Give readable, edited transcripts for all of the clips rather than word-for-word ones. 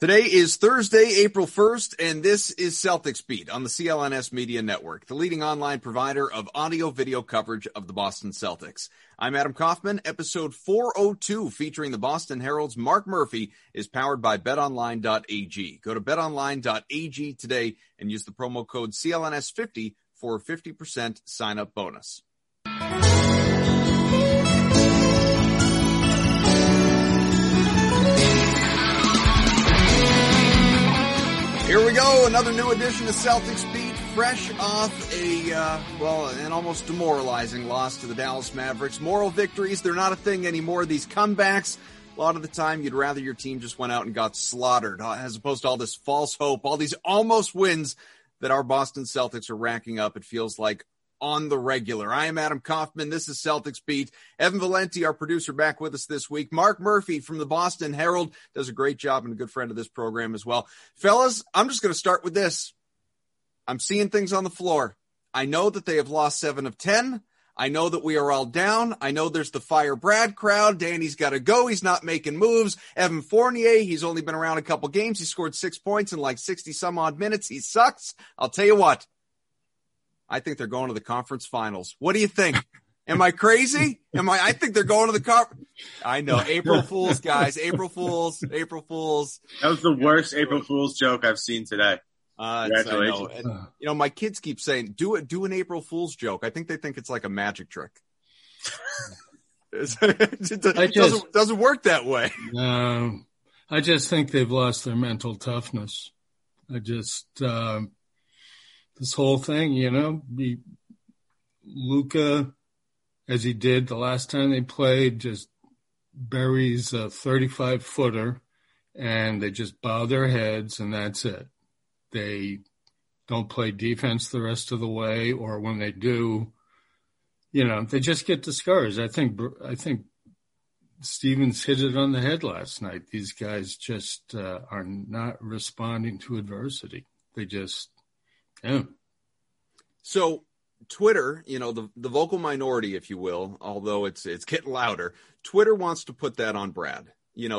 Today is Thursday, April 1st, and this is Celtics Beat on the CLNS Media Network, the leading online provider of audio-video coverage of the Boston Celtics. I'm Adam Kaufman. Episode 402, featuring the Boston Herald's Mark Murphy, is powered by BetOnline.ag. Go to BetOnline.ag today and use the promo code CLNS50 for a 50% sign-up bonus. Here we go, another new edition of Celtics Beat, fresh off an almost demoralizing loss to the Dallas Mavericks. Moral victories, they're not a thing anymore. These comebacks, a lot of the time you'd rather your team just went out and got slaughtered, as opposed to all this false hope, all these almost wins that our Boston Celtics are racking up, it feels like, on the regular. I am Adam Kaufman. This is Celtics Beat. Evan Valenti, our producer, back with us this week. Mark Murphy from the Boston Herald does a great job and a good friend of this program as well. Fellas, I'm just going to start with this. I'm seeing things on the floor. I know that they have lost 7 of 10. I know that we are all down. I know there's the Fire Brad crowd. Danny's got to go. He's not making moves. Evan Fournier, he's only been around a couple games. He scored 6 points in like 60-some-odd minutes. He sucks. I'll tell you what. I think they're going to the conference finals. What do you think? Am I crazy? I think they're going to the conference. I know. April Fools, guys. April Fools. That was the worst April Fools joke I've seen today. Congratulations. I know. And, my kids keep saying, do an April Fools joke. I think they think it's like a magic trick. It doesn't work that way. No, I just think they've lost their mental toughness. This whole thing, Luca, as he did the last time they played, just buries a 35-footer, and they just bow their heads, and that's it. They don't play defense the rest of the way, or when they do, they just get discouraged. I think Stevens hit it on the head last night. These guys just are not responding to adversity. They just... Yeah. So Twitter, the vocal minority, if you will, although it's getting louder, Twitter wants to put that on Brad. We can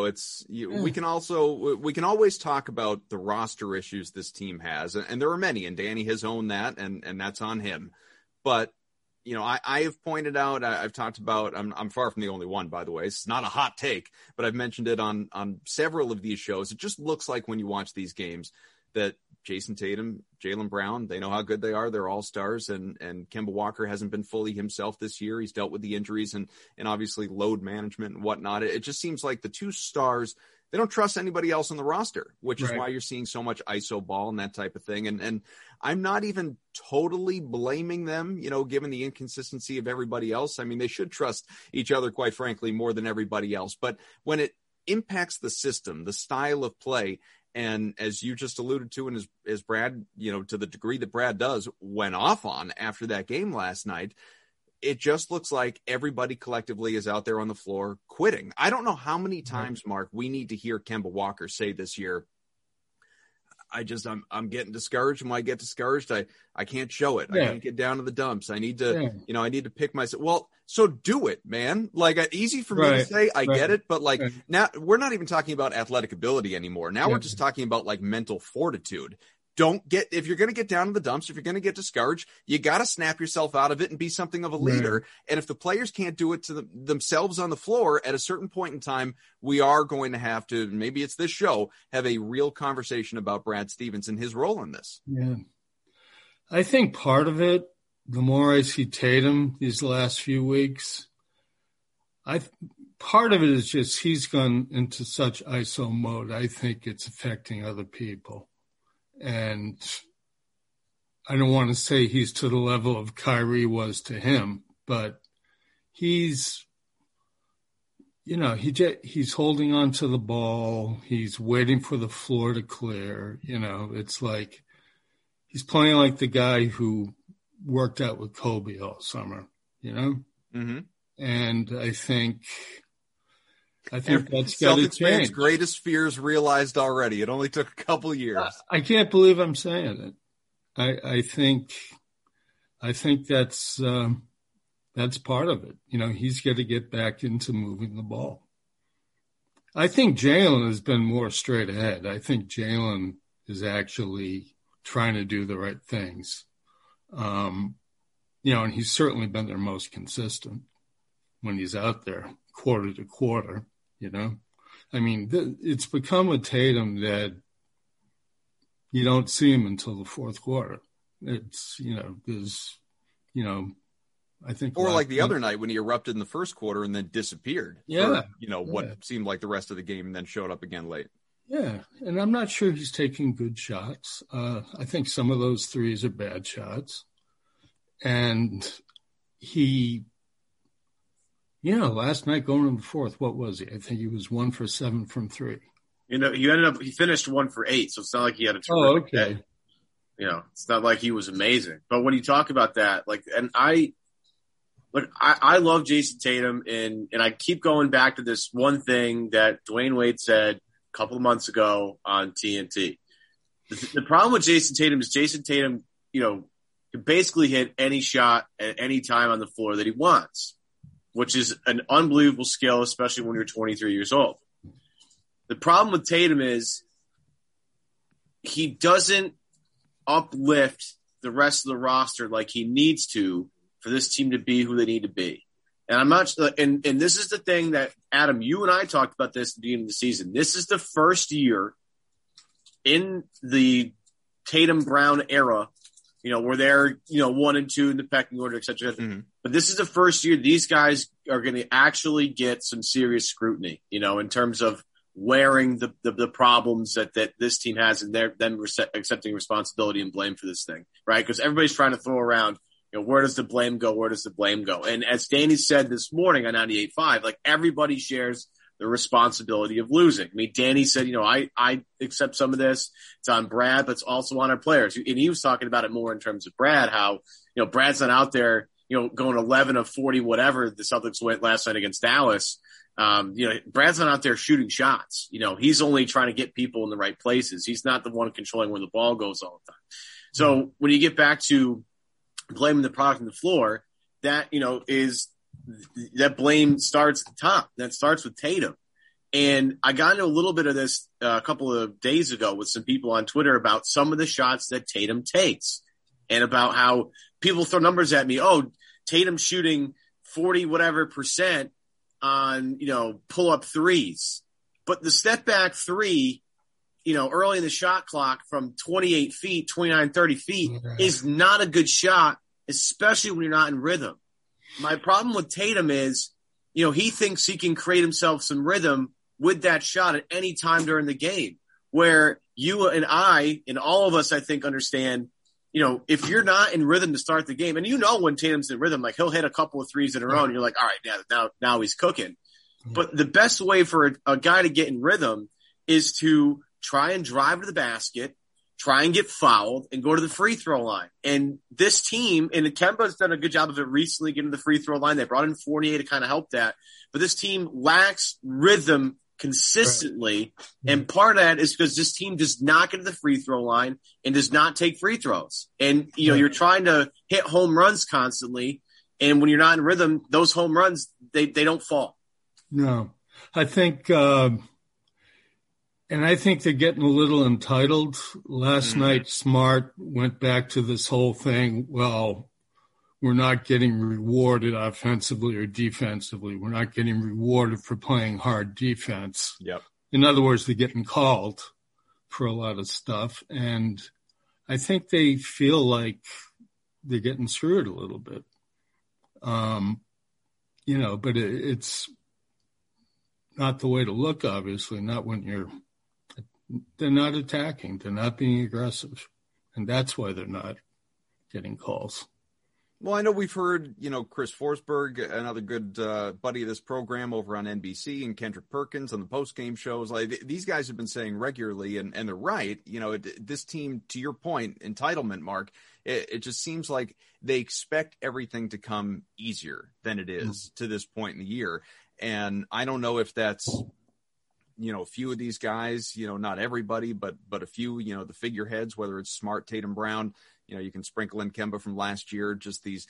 always talk about the roster issues this team has, and there are many, and Danny has owned that, and that's on him. But, I have pointed out, I've talked about, I'm far from the only one, by the way. It's not a hot take, but I've mentioned it on several of these shows. It just looks like when you watch these games that Jason Tatum, Jaylen Brown, they know how good they are. They're all-stars, and Kemba Walker hasn't been fully himself this year. He's dealt with the injuries and obviously load management and whatnot. It just seems like the two stars, they don't trust anybody else on the roster, which is why you're seeing so much iso ball and that type of thing. And I'm not even totally blaming them, given the inconsistency of everybody else. I mean, they should trust each other, quite frankly, more than everybody else. But when it impacts the system, the style of play, and as you just alluded to, and as Brad, to the degree that Brad does, went off on after that game last night, it just looks like everybody collectively is out there on the floor quitting. I don't know how many times, Mark, we need to hear Kemba Walker say this year, I'm getting discouraged. And when I get discouraged, I can't show it. Yeah. I can't get down to the dumps. I need to, I need to pick myself. Well, so do it, man. Like, easy for me to say, I get it. But now we're not even talking about athletic ability anymore. Now we're just talking about like mental fortitude. If you're going to get down in the dumps, if you're going to get discouraged, you got to snap yourself out of it and be something of a leader. Right. And if the players can't do it to themselves on the floor at a certain point in time, we are going to have to, maybe it's this show, have a real conversation about Brad Stevens and his role in this. Yeah. I think part of it, the more I see Tatum these last few weeks, part of it is just he's gone into such ISO mode. I think it's affecting other people. And I don't want to say he's to the level of Kyrie was to him, but he's, you know, he's holding on to the ball. He's waiting for the floor to clear. You know, it's like he's playing like the guy who worked out with Kobe all summer, you know? Mm-hmm. And I think that's got to change. Celtics fans' greatest fears realized already. It only took a couple years. I can't believe I'm saying it. I think that's part of it. You know, he's got to get back into moving the ball. I think Jaylen has been more straight ahead. I think Jaylen is actually trying to do the right things. You know, and he's certainly been their most consistent when he's out there, quarter to quarter. You know, I mean, it's become a Tatum that you don't see him until the fourth quarter. It's, you know, there's, you know, I think. Or like the other night when he erupted in the first quarter and then disappeared. Yeah. For, you know, what seemed like the rest of the game and then showed up again late. Yeah. And I'm not sure he's taking good shots. I think some of those threes are bad shots. And he, you know, last night going in the fourth, what was he? I think he was 1 for 7 from three. You know, he finished 1 for 8, so it's not like he had a terrific day. You know, it's not like he was amazing. But when you talk about that, like, and I love Jason Tatum, and I keep going back to this one thing that Dwyane Wade said a couple of months ago on TNT. The problem with Jason Tatum is Jason Tatum, you know, can basically hit any shot at any time on the floor that he wants, which is an unbelievable skill, especially when you're 23 years old. The problem with Tatum is he doesn't uplift the rest of the roster like he needs to for this team to be who they need to be. And I'm not, and this is the thing that, Adam, you and I talked about this at the beginning of the season. This is the first year in the Tatum Brown era, you know, where they're, you know, 1 and 2 in the pecking order, et cetera, et cetera. Mm-hmm. But this is the first year these guys are going to actually get some serious scrutiny, you know, in terms of wearing the problems that this team has, and they're then accepting responsibility and blame for this thing, right? Because everybody's trying to throw around, you know, where does the blame go? Where does the blame go? And as Danny said this morning on 98.5, like, everybody shares the responsibility of losing. I mean, Danny said, you know, I accept some of this. It's on Brad, but it's also on our players. And he was talking about it more in terms of Brad, how, you know, Brad's not out there, you know, going 11 of 40, whatever the Celtics went last night against Dallas. You know, Brad's not out there shooting shots. You know, he's only trying to get people in the right places. He's not the one controlling where the ball goes all the time. So when you get back to blaming the product on the floor, that, you know, is – that blame starts at the top. That starts with Tatum. And I got into a little bit of this a couple of days ago with some people on Twitter about some of the shots that Tatum takes and about how people throw numbers at me. Oh, Tatum shooting 40% on, you know, pull-up threes. But the step-back three, you know, early in the shot clock from 28 feet, 29, 30 feet is not a good shot, especially when you're not in rhythm. My problem with Tatum is, you know, he thinks he can create himself some rhythm with that shot at any time during the game, where you and I and all of us, I think, understand, you know, if you're not in rhythm to start the game, and you know when Tatum's in rhythm, like, he'll hit a couple of threes in a row, and you're like, all right, now he's cooking. Yeah. But the best way for a guy to get in rhythm is to try and drive to the basket, try and get fouled, and go to the free throw line. And this team, and Kemba's done a good job of it recently, getting to the free throw line. They brought in Fournier to kind of help that. But this team lacks rhythm consistently. Right. And part of that is because this team does not get to the free throw line and does not take free throws. And, you know, you're trying to hit home runs constantly. And when you're not in rhythm, those home runs, they don't fall. No. I think And I think they're getting a little entitled. Last night, Smart went back to this whole thing, well, we're not getting rewarded offensively or defensively. We're not getting rewarded for playing hard defense. Yep. In other words, they're getting called for a lot of stuff. And I think they feel like they're getting screwed a little bit. You know, but it's not the way to look, obviously, not when they're not attacking. They're not being aggressive. And that's why they're not getting calls. Well, I know we've heard, you know, Chris Forsberg, another good buddy of this program over on NBC, and Kendrick Perkins on the post-game shows. Like, these guys have been saying regularly, and they're right. You know, this team, to your point, entitlement, Mark, it just seems like they expect everything to come easier than it is to this point in the year. And I don't know if that's, you know, a few of these guys, you know, not everybody, but a few, you know, the figureheads, whether it's Smart, Tatum, Brown. You know, you can sprinkle in Kemba from last year, just these,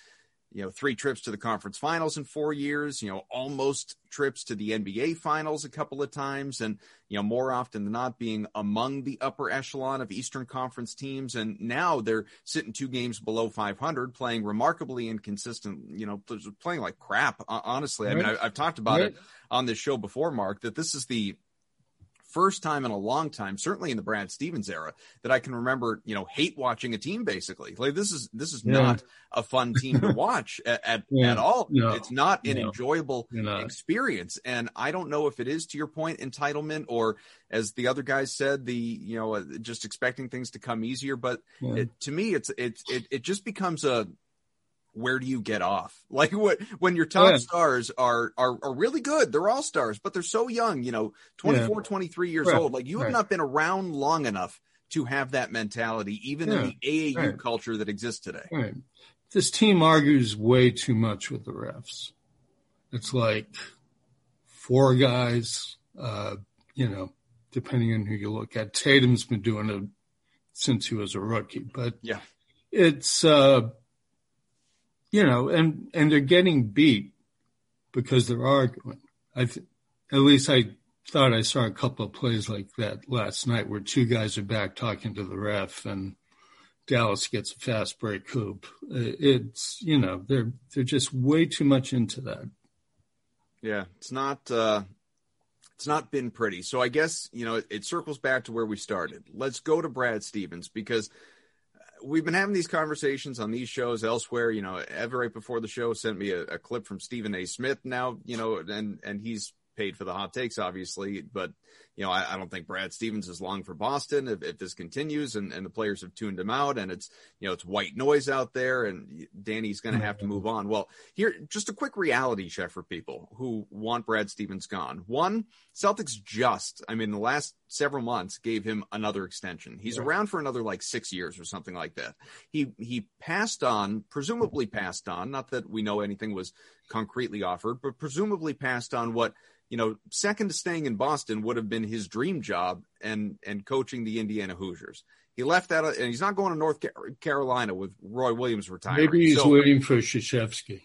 you know, 3 trips to the conference finals in 4 years, you know, almost trips to the NBA finals a couple of times. And, you know, more often than not being among the upper echelon of Eastern Conference teams. And now they're sitting 2 games below 500, playing remarkably inconsistent, you know, playing like crap. Honestly, I mean, I've talked about it on this show before, Mark, that this is the first time in a long time, certainly in the Brad Stevens era, that I can remember, you know, hate watching a team basically. Like this is not a fun team to watch at all. No. It's not an enjoyable experience. And I don't know if it is, to your point, entitlement, or as the other guys said, the, you know, just expecting things to come easier. But to me, it just becomes a, where do you get off? Like when your top stars are really good, they're all stars, but they're so young, you know, 24, 23 years old. Like you have not been around long enough to have that mentality, even in the AAU culture that exists today. Right. This team argues way too much with the refs. It's like 4 guys, you know, depending on who you look at. Tatum's been doing it since he was a rookie, but it's, you know, and they're getting beat because they're arguing. At least I thought I saw a couple of plays like that last night where 2 guys are back talking to the ref and Dallas gets a fast break hoop. It's, you know, they're just way too much into that. Yeah, it's not been pretty. So I guess, you know, it circles back to where we started. Let's go to Brad Stevens, because we've been having these conversations on these shows elsewhere. You know, Ever right before the show sent me a clip from Stephen A. Smith now, you know, and he's paid for the hot takes, obviously. But, you know, I don't think Brad Stevens is long for Boston if this continues and the players have tuned him out and it's, you know, it's white noise out there and Danny's going to have to move on. Well, here, just a quick reality check for people who want Brad Stevens gone. One, Celtics the last several months gave him another extension. He's around for another like 6 years or something like that. He presumably passed on, not that we know anything was concretely offered, but presumably passed on what, you know, second to staying in Boston would have been his dream job and coaching the Indiana Hoosiers. He left that, and he's not going to North Carolina with Roy Williams retiring. Maybe he's waiting for Krzyzewski.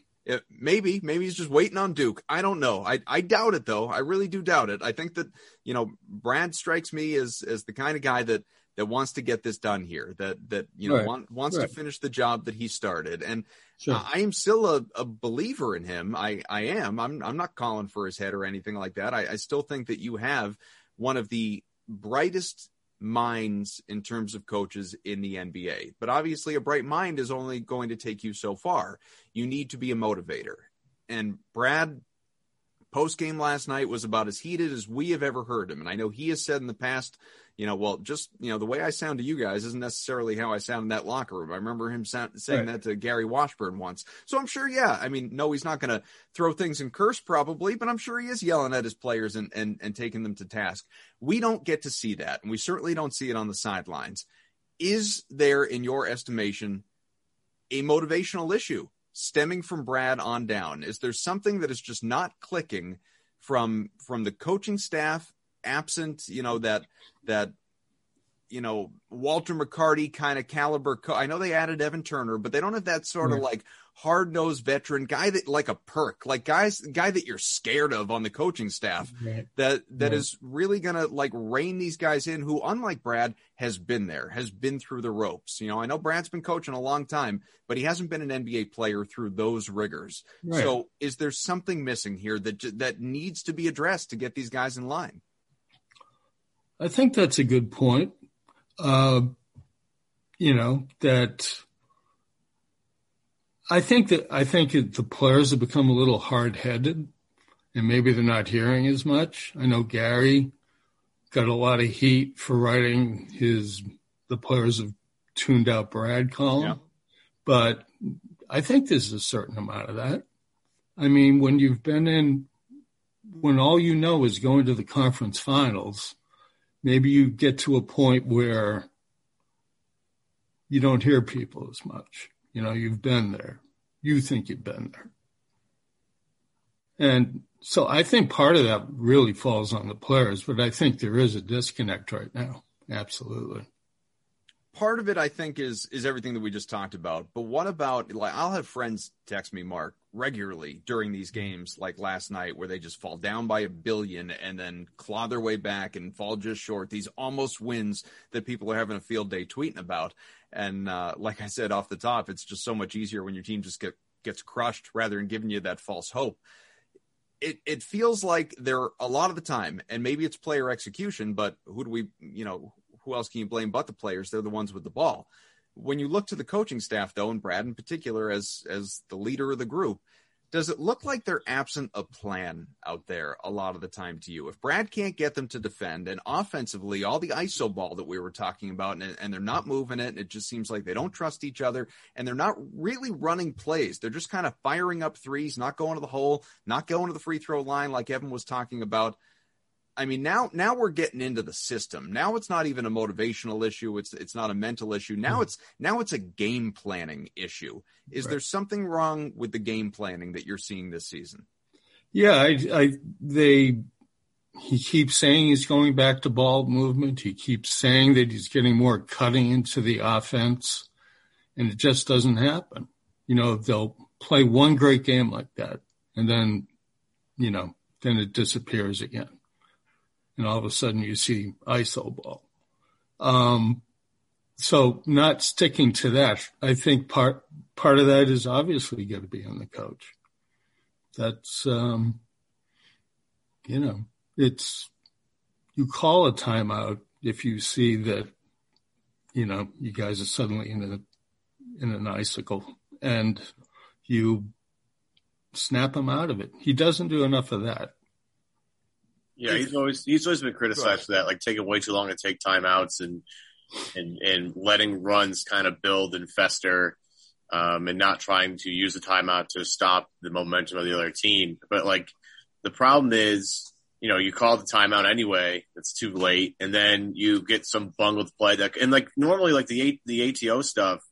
Maybe he's just waiting on Duke. I don't know. I doubt it, though. I really do doubt it. I think that, you know, Brad strikes me as the kind of guy that wants to get this done here, that you know, wants to finish the job that he started. And I am still a believer in him. I am. I'm not calling for his head or anything like that. I still think that you have one of the brightest minds in terms of coaches in the NBA. But obviously a bright mind is only going to take you so far. You need to be a motivator. And Brad, post-game last night, was about as heated as we have ever heard him. And I know he has said in the past, you know, well, just, you know, the way I sound to you guys isn't necessarily how I sound in that locker room. I remember him saying that to Gary Washburn once. So I'm sure, no, he's not going to throw things and curse probably, but I'm sure he is yelling at his players and taking them to task. We don't get to see that, and we certainly don't see it on the sidelines. Is there, in your estimation, a motivational issue stemming from Brad on down? Is there something that is just not clicking from the coaching staff, absent, you know, that you know, Walter McCarty kind of caliber. I know they added Evan Turner, but they don't have that sort of like hard-nosed veteran guy that like a perk, like guy that you're scared of on the coaching staff that is really going to like rein these guys in who, unlike Brad, has been there, has been through the ropes. You know, I know Brad's been coaching a long time, but he hasn't been an NBA player through those rigors. Right. So is there something missing here that needs to be addressed to get these guys in line? I think that's a good point. I think the players have become a little hard-headed, and maybe they're not hearing as much. I know Gary got a lot of heat for writing the players have tuned out Brad column, but I think there's a certain amount of that. I mean, when all you know is going to the conference finals, maybe you get to a point where you don't hear people as much. You know, you've been there. You think you've been there. And so I think part of that really falls on the players, but I think there is a disconnect right now. Absolutely. Part of it, I think, is everything that we just talked about. But what about, like, I'll have friends text me, Mark, regularly during these games, like last night, where they just fall down by a billion and then claw their way back and fall just short. These almost wins that people are having a field day tweeting about. And like I said off the top, it's just so much easier when your team just gets crushed rather than giving you that false hope. It feels like they're a lot of the time, and maybe it's player execution, but who else can you blame but the players? They're the ones with the ball. When you look to the coaching staff, though, and Brad in particular as the leader of the group, does it look like they're absent a plan out there a lot of the time to you? If Brad can't get them to defend, and offensively, all the ISO ball that we were talking about, and they're not moving it, and it just seems like they don't trust each other, and they're not really running plays. They're just kind of firing up threes, not going to the hole, not going to the free throw line like Evan was talking about. I mean, now we're getting into the system. Now it's not even a motivational issue. It's not a mental issue. Now it's a game planning issue. Is there something wrong with the game planning that you're seeing this season? Yeah, he keeps saying he's going back to ball movement. He keeps saying that he's getting more cutting into the offense, and it just doesn't happen. You know, they'll play one great game like that, and then, you know, then it disappears again. And all of a sudden you see ISO ball. So not sticking to that. I think part of that is obviously going to be on the coach. That's, you call a timeout if you see that, you know, you guys are suddenly in an icicle, and you snap him out of it. He doesn't do enough of that. Yeah, he's always been criticized for that, like taking way too long to take timeouts and letting runs kind of build and fester, and not trying to use the timeout to stop the momentum of the other team. But like the problem is, you know, you call the timeout anyway, it's too late, and then you get some bungled play that, and like normally like the ATO stuff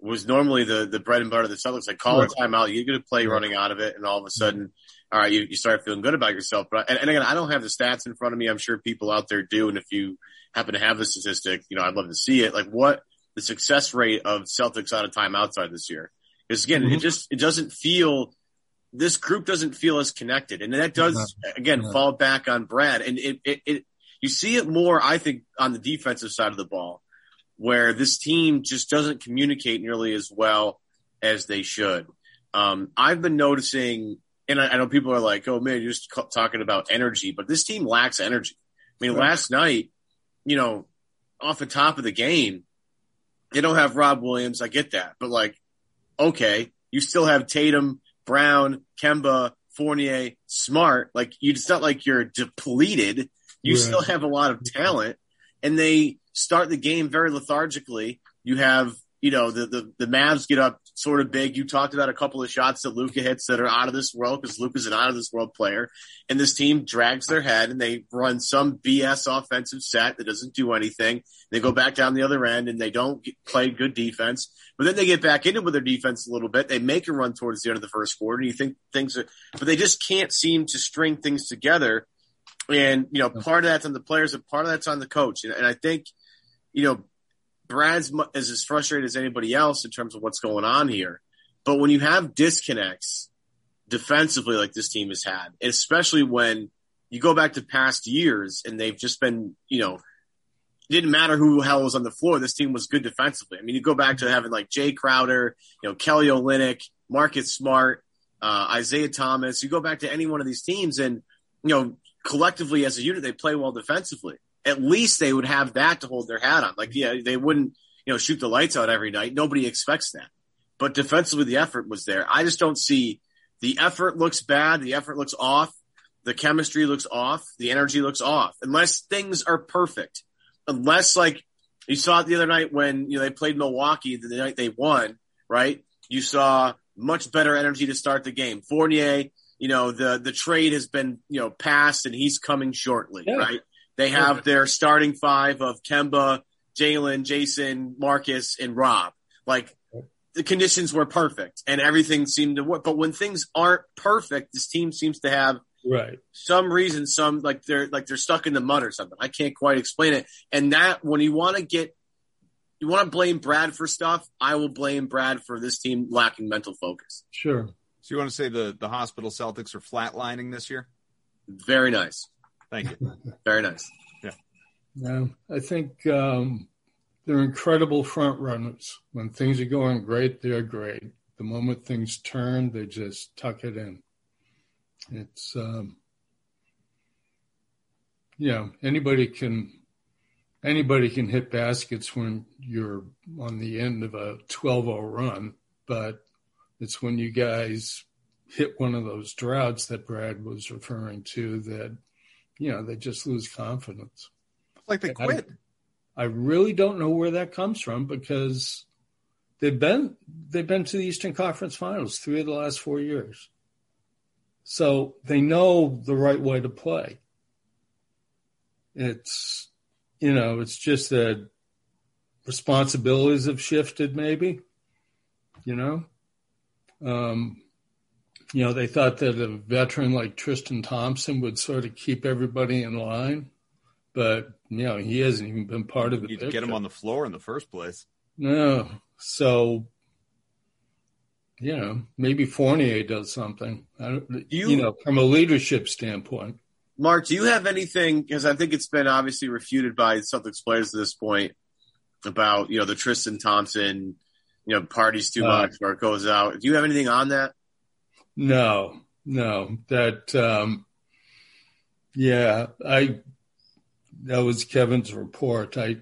was normally the bread and butter of the Celtics. Like call a timeout, you get a play running out of it, and all of a sudden. All right, you start feeling good about yourself. But and again, I don't have the stats in front of me. I'm sure people out there do. And if you happen to have the statistic, you know, I'd love to see it. Like what the success rate of Celtics out of timeouts are this year. Because again, it doesn't feel – this group doesn't feel as connected. And that does, again, fall back on Brad. And you see it more, I think, on the defensive side of the ball, where this team just doesn't communicate nearly as well as they should. I've been noticing – and I know people are like, oh, man, you're just talking about energy. But this team lacks energy. I mean, last night, you know, off the top of the game, they don't have Rob Williams. I get that. But, like, okay, you still have Tatum, Brown, Kemba, Fournier, Smart. Like, it's not like you're depleted. You still have a lot of talent. And they start the game very lethargically. You have – you know, the Mavs get up sort of big. You talked about a couple of shots that Luca hits that are out of this world because Luca's an out-of-this-world player. And this team drags their head, and they run some BS offensive set that doesn't do anything. They go back down the other end, and they don't play good defense. But then they get back into with their defense a little bit. They make a run towards the end of the first quarter, and you think things are – but they just can't seem to string things together. And, you know, part of that's on the players, and part of that's on the coach. And I think – you know, Brad's is as frustrated as anybody else in terms of what's going on here. But when you have disconnects defensively like this team has had, and especially when you go back to past years and they've just been, you know, it didn't matter who the hell was on the floor. This team was good defensively. I mean, you go back to having like Jay Crowder, you know, Kelly Olynyk, Marcus Smart, Isaiah Thomas. You go back to any one of these teams and, you know, collectively as a unit, they play well defensively. At least they would have that to hold their hat on. Like, yeah, they wouldn't, you know, shoot the lights out every night. Nobody expects that. But defensively, the effort was there. I just don't see the effort looks bad. The effort looks off. The chemistry looks off. The energy looks off. Unless things are perfect. Unless, like, you saw it the other night when, you know, they played Milwaukee the night they won, right? You saw much better energy to start the game. Fournier, you know, the trade has been, you know, passed and he's coming shortly, right? They have their starting five of Kemba, Jaylen, Jason, Marcus, and Rob. Like, the conditions were perfect and everything seemed to work. But when things aren't perfect, this team seems to have some reason, some like they're stuck in the mud or something. I can't quite explain it. And that when you want to blame Brad for stuff, I will blame Brad for this team lacking mental focus. Sure. So you want to say the hospital Celtics are flatlining this year? Very nice. Thank you. Very nice. Yeah. No, I think they're incredible front runners. When things are going great, they're great. The moment things turn, they just tuck it in. It's, anybody can hit baskets when you're on the end of a 12-0 run, but it's when you guys hit one of those droughts that Brad was referring to that, you know, they just lose confidence. Like they quit. I really don't know where that comes from because they've been to the Eastern Conference Finals 3 of the last 4 years. So they know the right way to play. It's, you know, it's just that responsibilities have shifted maybe, you know. You know, they thought that a veteran like Tristan Thompson would sort of keep everybody in line, but, you know, he hasn't even been part of the picture. You'd get him on the floor in the first place. No. So, you know, maybe Fournier does something, from a leadership standpoint. Mark, do you have anything, because I think it's been obviously refuted by Celtics players at this point about, you know, the Tristan Thompson, you know, parties too much or it goes out. Do you have anything on that? No, that, that was Kevin's report. I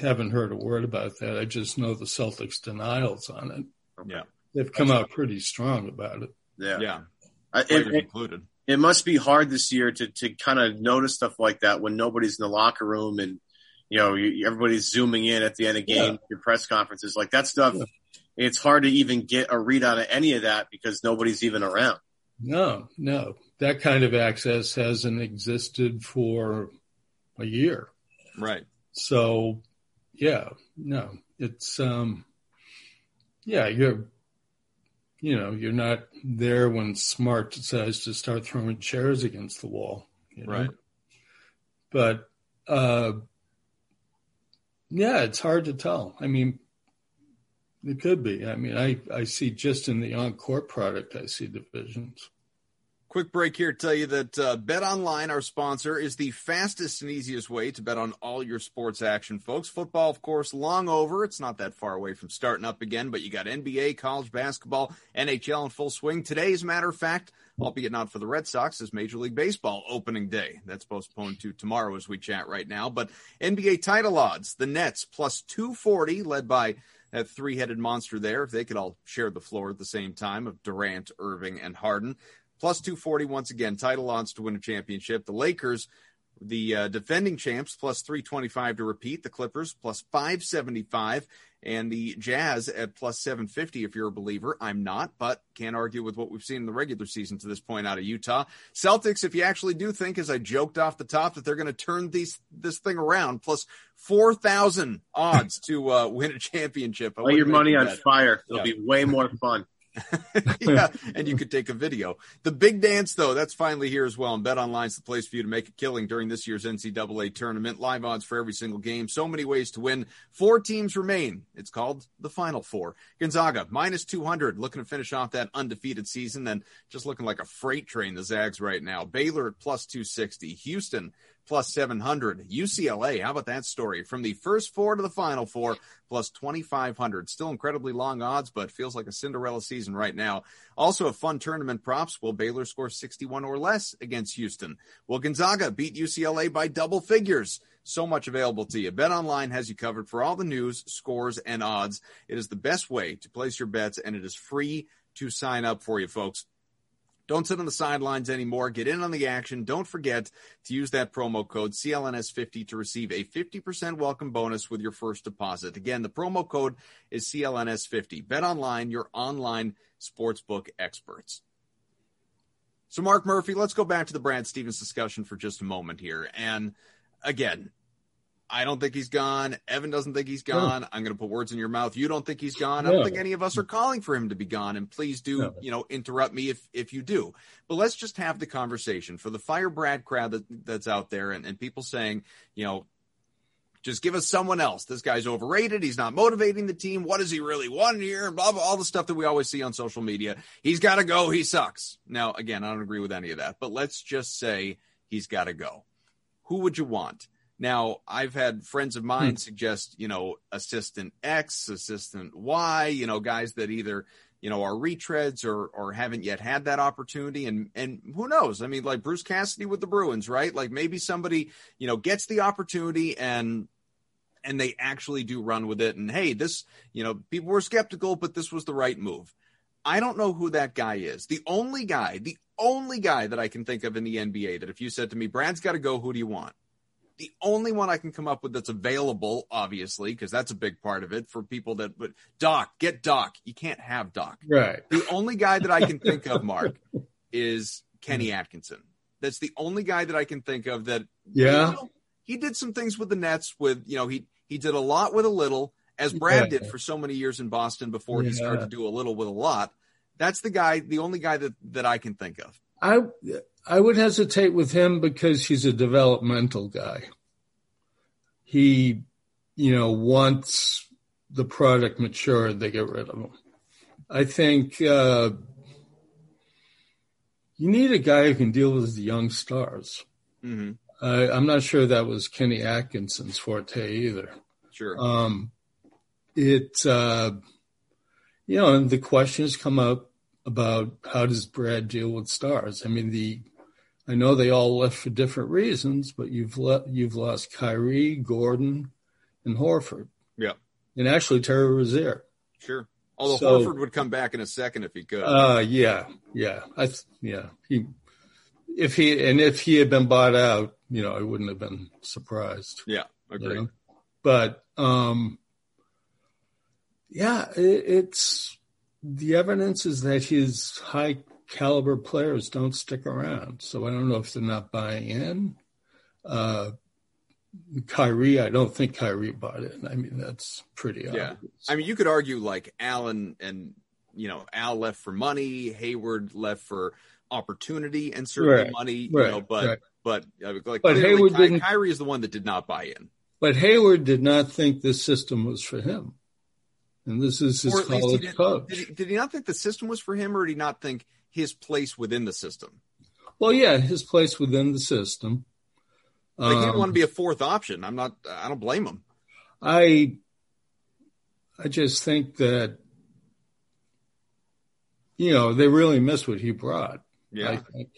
haven't heard a word about that. I just know the Celtics' denials on it. Yeah. They've come out pretty strong about it. Yeah. It must be hard this year to kind of notice stuff like that when nobody's in the locker room and, you know, everybody's zooming in at the end of game, your press conferences, like that stuff. Yeah. It's hard to even get a read on any of that because nobody's even around. No. That kind of access hasn't existed for a year. Right. So, it's, you're not there when Smart decides to start throwing chairs against the wall. You know? Right. But, it's hard to tell. I mean, it could be. I mean, I see just in the on-court product, I see divisions. Quick break here to tell you that Bet Online, our sponsor, is the fastest and easiest way to bet on all your sports action, folks. Football, of course, long over. It's not that far away from starting up again, but you got NBA, college basketball, NHL in full swing. Today, as a matter of fact, albeit not for the Red Sox, is Major League Baseball opening day. That's postponed to tomorrow as we chat right now. But NBA title odds, the Nets plus 240, led by that three-headed monster there. If they could all share the floor at the same time of Durant, Irving, and Harden. Plus 240, once again, title odds to win a championship. The Lakers, the defending champs, plus 325 to repeat. The Clippers, plus 575. And the Jazz at plus 750 if you're a believer. I'm not, but can't argue with what we've seen in the regular season to this point out of Utah. Celtics, if you actually do think, as I joked off the top, that they're going to turn this thing around, plus 4,000 odds to win a championship. Lay your money on fire. It'll be way more fun. Yeah, and you could take a video. The big dance, though, that's finally here as well. And BetOnline's the place for you to make a killing during this year's NCAA tournament. Live odds for every single game. So many ways to win. Four teams remain. It's called the Final Four. Gonzaga, -200, looking to finish off that undefeated season. And just looking like a freight train, the Zags right now. Baylor at +260. Houston, +700. UCLA, how about that story? From the first four to the Final Four, +2,500. Still incredibly long odds, but feels like a Cinderella season right now. Also, a fun tournament props. Will Baylor score 61 or less against Houston? Will Gonzaga beat UCLA by double figures? So much available to you. BetOnline has you covered for all the news, scores, and odds. It is the best way to place your bets, and it is free to sign up for you, folks. Don't sit on the sidelines anymore. Get in on the action. Don't forget to use that promo code CLNS50 to receive a 50% welcome bonus with your first deposit. Again, the promo code is CLNS50. BetOnline, your online sportsbook experts. So, Mark Murphy, let's go back to the Brad Stevens discussion for just a moment here. And, again, I don't think he's gone. Evan doesn't think he's gone. No. I'm going to put words in your mouth. You don't think he's gone. No. I don't think any of us are calling for him to be gone. And please do, interrupt me if you do. But let's just have the conversation for the Fire Brad crowd that's out there and people saying, just give us someone else. This guy's overrated. He's not motivating the team. What does he really want here? Blah, blah, all the stuff that we always see on social media. He's got to go. He sucks. Now, again, I don't agree with any of that. But let's just say he's got to go. Who would you want? Now, I've had friends of mine suggest, assistant X, assistant Y, guys that either, are retreads or haven't yet had that opportunity. And who knows? I mean, like Bruce Cassidy with the Bruins, right? Like maybe somebody, gets the opportunity and they actually do run with it. And hey, this, people were skeptical, but this was the right move. I don't know who that guy is. The only guy that I can think of in the NBA that if you said to me, Brad's got to go, who do you want? The only one I can come up with that's available, obviously, because that's a big part of it for people that would get Doc. You can't have Doc. Right. The only guy that I can think of, Mark, is Kenny Atkinson. That's the only guy that I can think of that. Yeah. He did some things with the Nets with, he did a lot with a little, as Brad did for so many years in Boston before he started to do a little with a lot. That's the guy, the only guy that I can think of. I would hesitate with him because he's a developmental guy. He, once the product matured, they get rid of him. I think you need a guy who can deal with the young stars. Mm-hmm. I'm not sure that was Kenny Atkinson's forte either. Sure. And the questions come up about how does Brad deal with stars? I mean, I know they all left for different reasons, but you've lost Kyrie, Gordon, and Horford. Yeah. And actually Terry Rozier. Sure. Although Horford would come back in a second if he could. Yeah. If he had been bought out, I wouldn't have been surprised. Yeah. Agreed. But, it's the evidence is that his high caliber players don't stick around. So I don't know if they're not buying in. Kyrie, I don't think Kyrie bought in. I mean, that's pretty obvious. I mean, you could argue like Allen and, Al left for money, Hayward left for opportunity and certainly money, but Hayward didn't. Kyrie is the one that did not buy in. But Hayward did not think this system was for him. And this is his college coach. Did he not think the system was for him, or did he not think his place within the system? Well, yeah, his place within the system. He didn't want to be a fourth option. I don't blame him. I just think that, they really missed what he brought. Yeah. I think.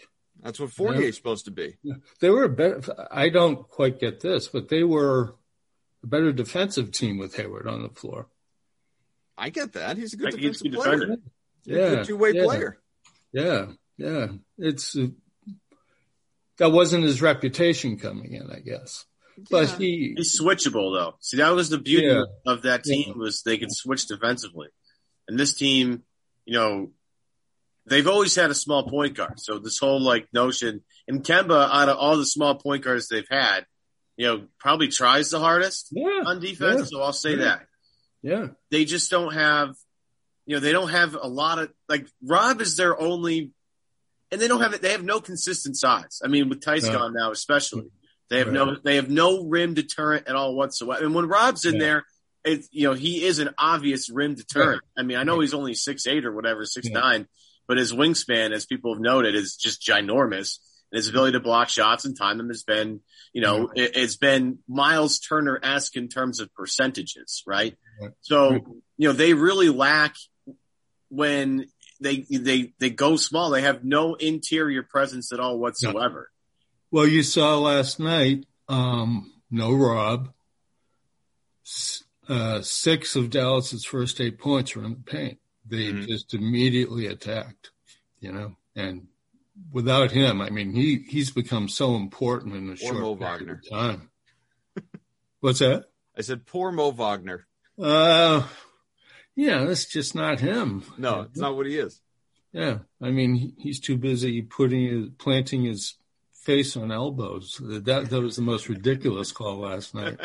That's what Fournier is supposed to be. They were a better – I don't quite get this, but they were a better defensive team with Hayward on the floor. I get that. He's a good defensive player. Yeah. He's a two-way player. Yeah. It's that wasn't his reputation coming in, I guess. Yeah. But he's switchable, though. See, that was the beauty of that team was they could switch defensively. And this team, they've always had a small point guard. So this whole, notion – and Kemba, out of all the small point guards they've had, probably tries the hardest on defense. So I'll say that. Yeah. They just don't have You know, they don't have a lot of – like, Rob is their only – and they don't have – they have no consistent size. I mean, with Tice gone now especially. They have no rim deterrent at all whatsoever. And when Rob's in there, it's, you know, he is an obvious rim deterrent. I mean, I know he's only 6'8 or whatever, 6'9, but his wingspan, as people have noted, is just ginormous. And his ability to block shots and time them has been, you know, it's been Miles Turner-esque in terms of percentages, right? So, you know, they really lack when they go small. They have no interior presence at all whatsoever. Well, you saw last night, no Rob, 6 of Dallas's first 8 points were in the paint. They just immediately attacked, you know, and without him, I mean, he's become so important in a short period of time. What's that? I said, poor Mo Wagner. Yeah, that's just not him. No, it's not what he is. Yeah, I mean, he's too busy planting his face on elbows. That was the most ridiculous call last night.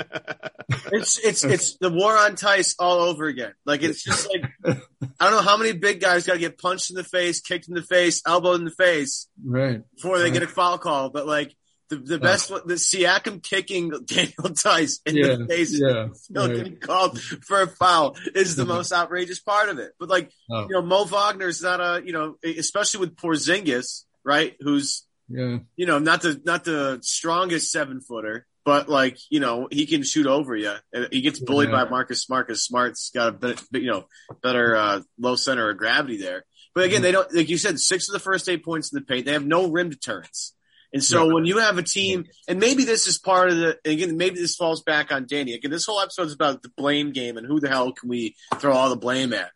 It's the war on Tice all over again. Like, it's just like, I don't know how many big guys got to get punched in the face, kicked in the face, elbowed in the face, right, before they get a foul call. But like the best, the Siakam kicking Daniel Tice in the face, still getting called for a foul, is the most outrageous part of it. But like, you know, Mo Wagner's not a, you know, especially with Porzingis, right? Who's, you know, not the strongest 7-footer, but like, you know, he can shoot over you. He gets bullied by Marcus Smart because Smart's got a bit, you know, better low center of gravity there. But again, they don't, like you said, 6 of the first 8 points in the paint. They have no rim deterrence. And so when you have a team, and maybe this is part of the, again, maybe this falls back on Danny. Again, this whole episode is about the blame game and who the hell can we throw all the blame at?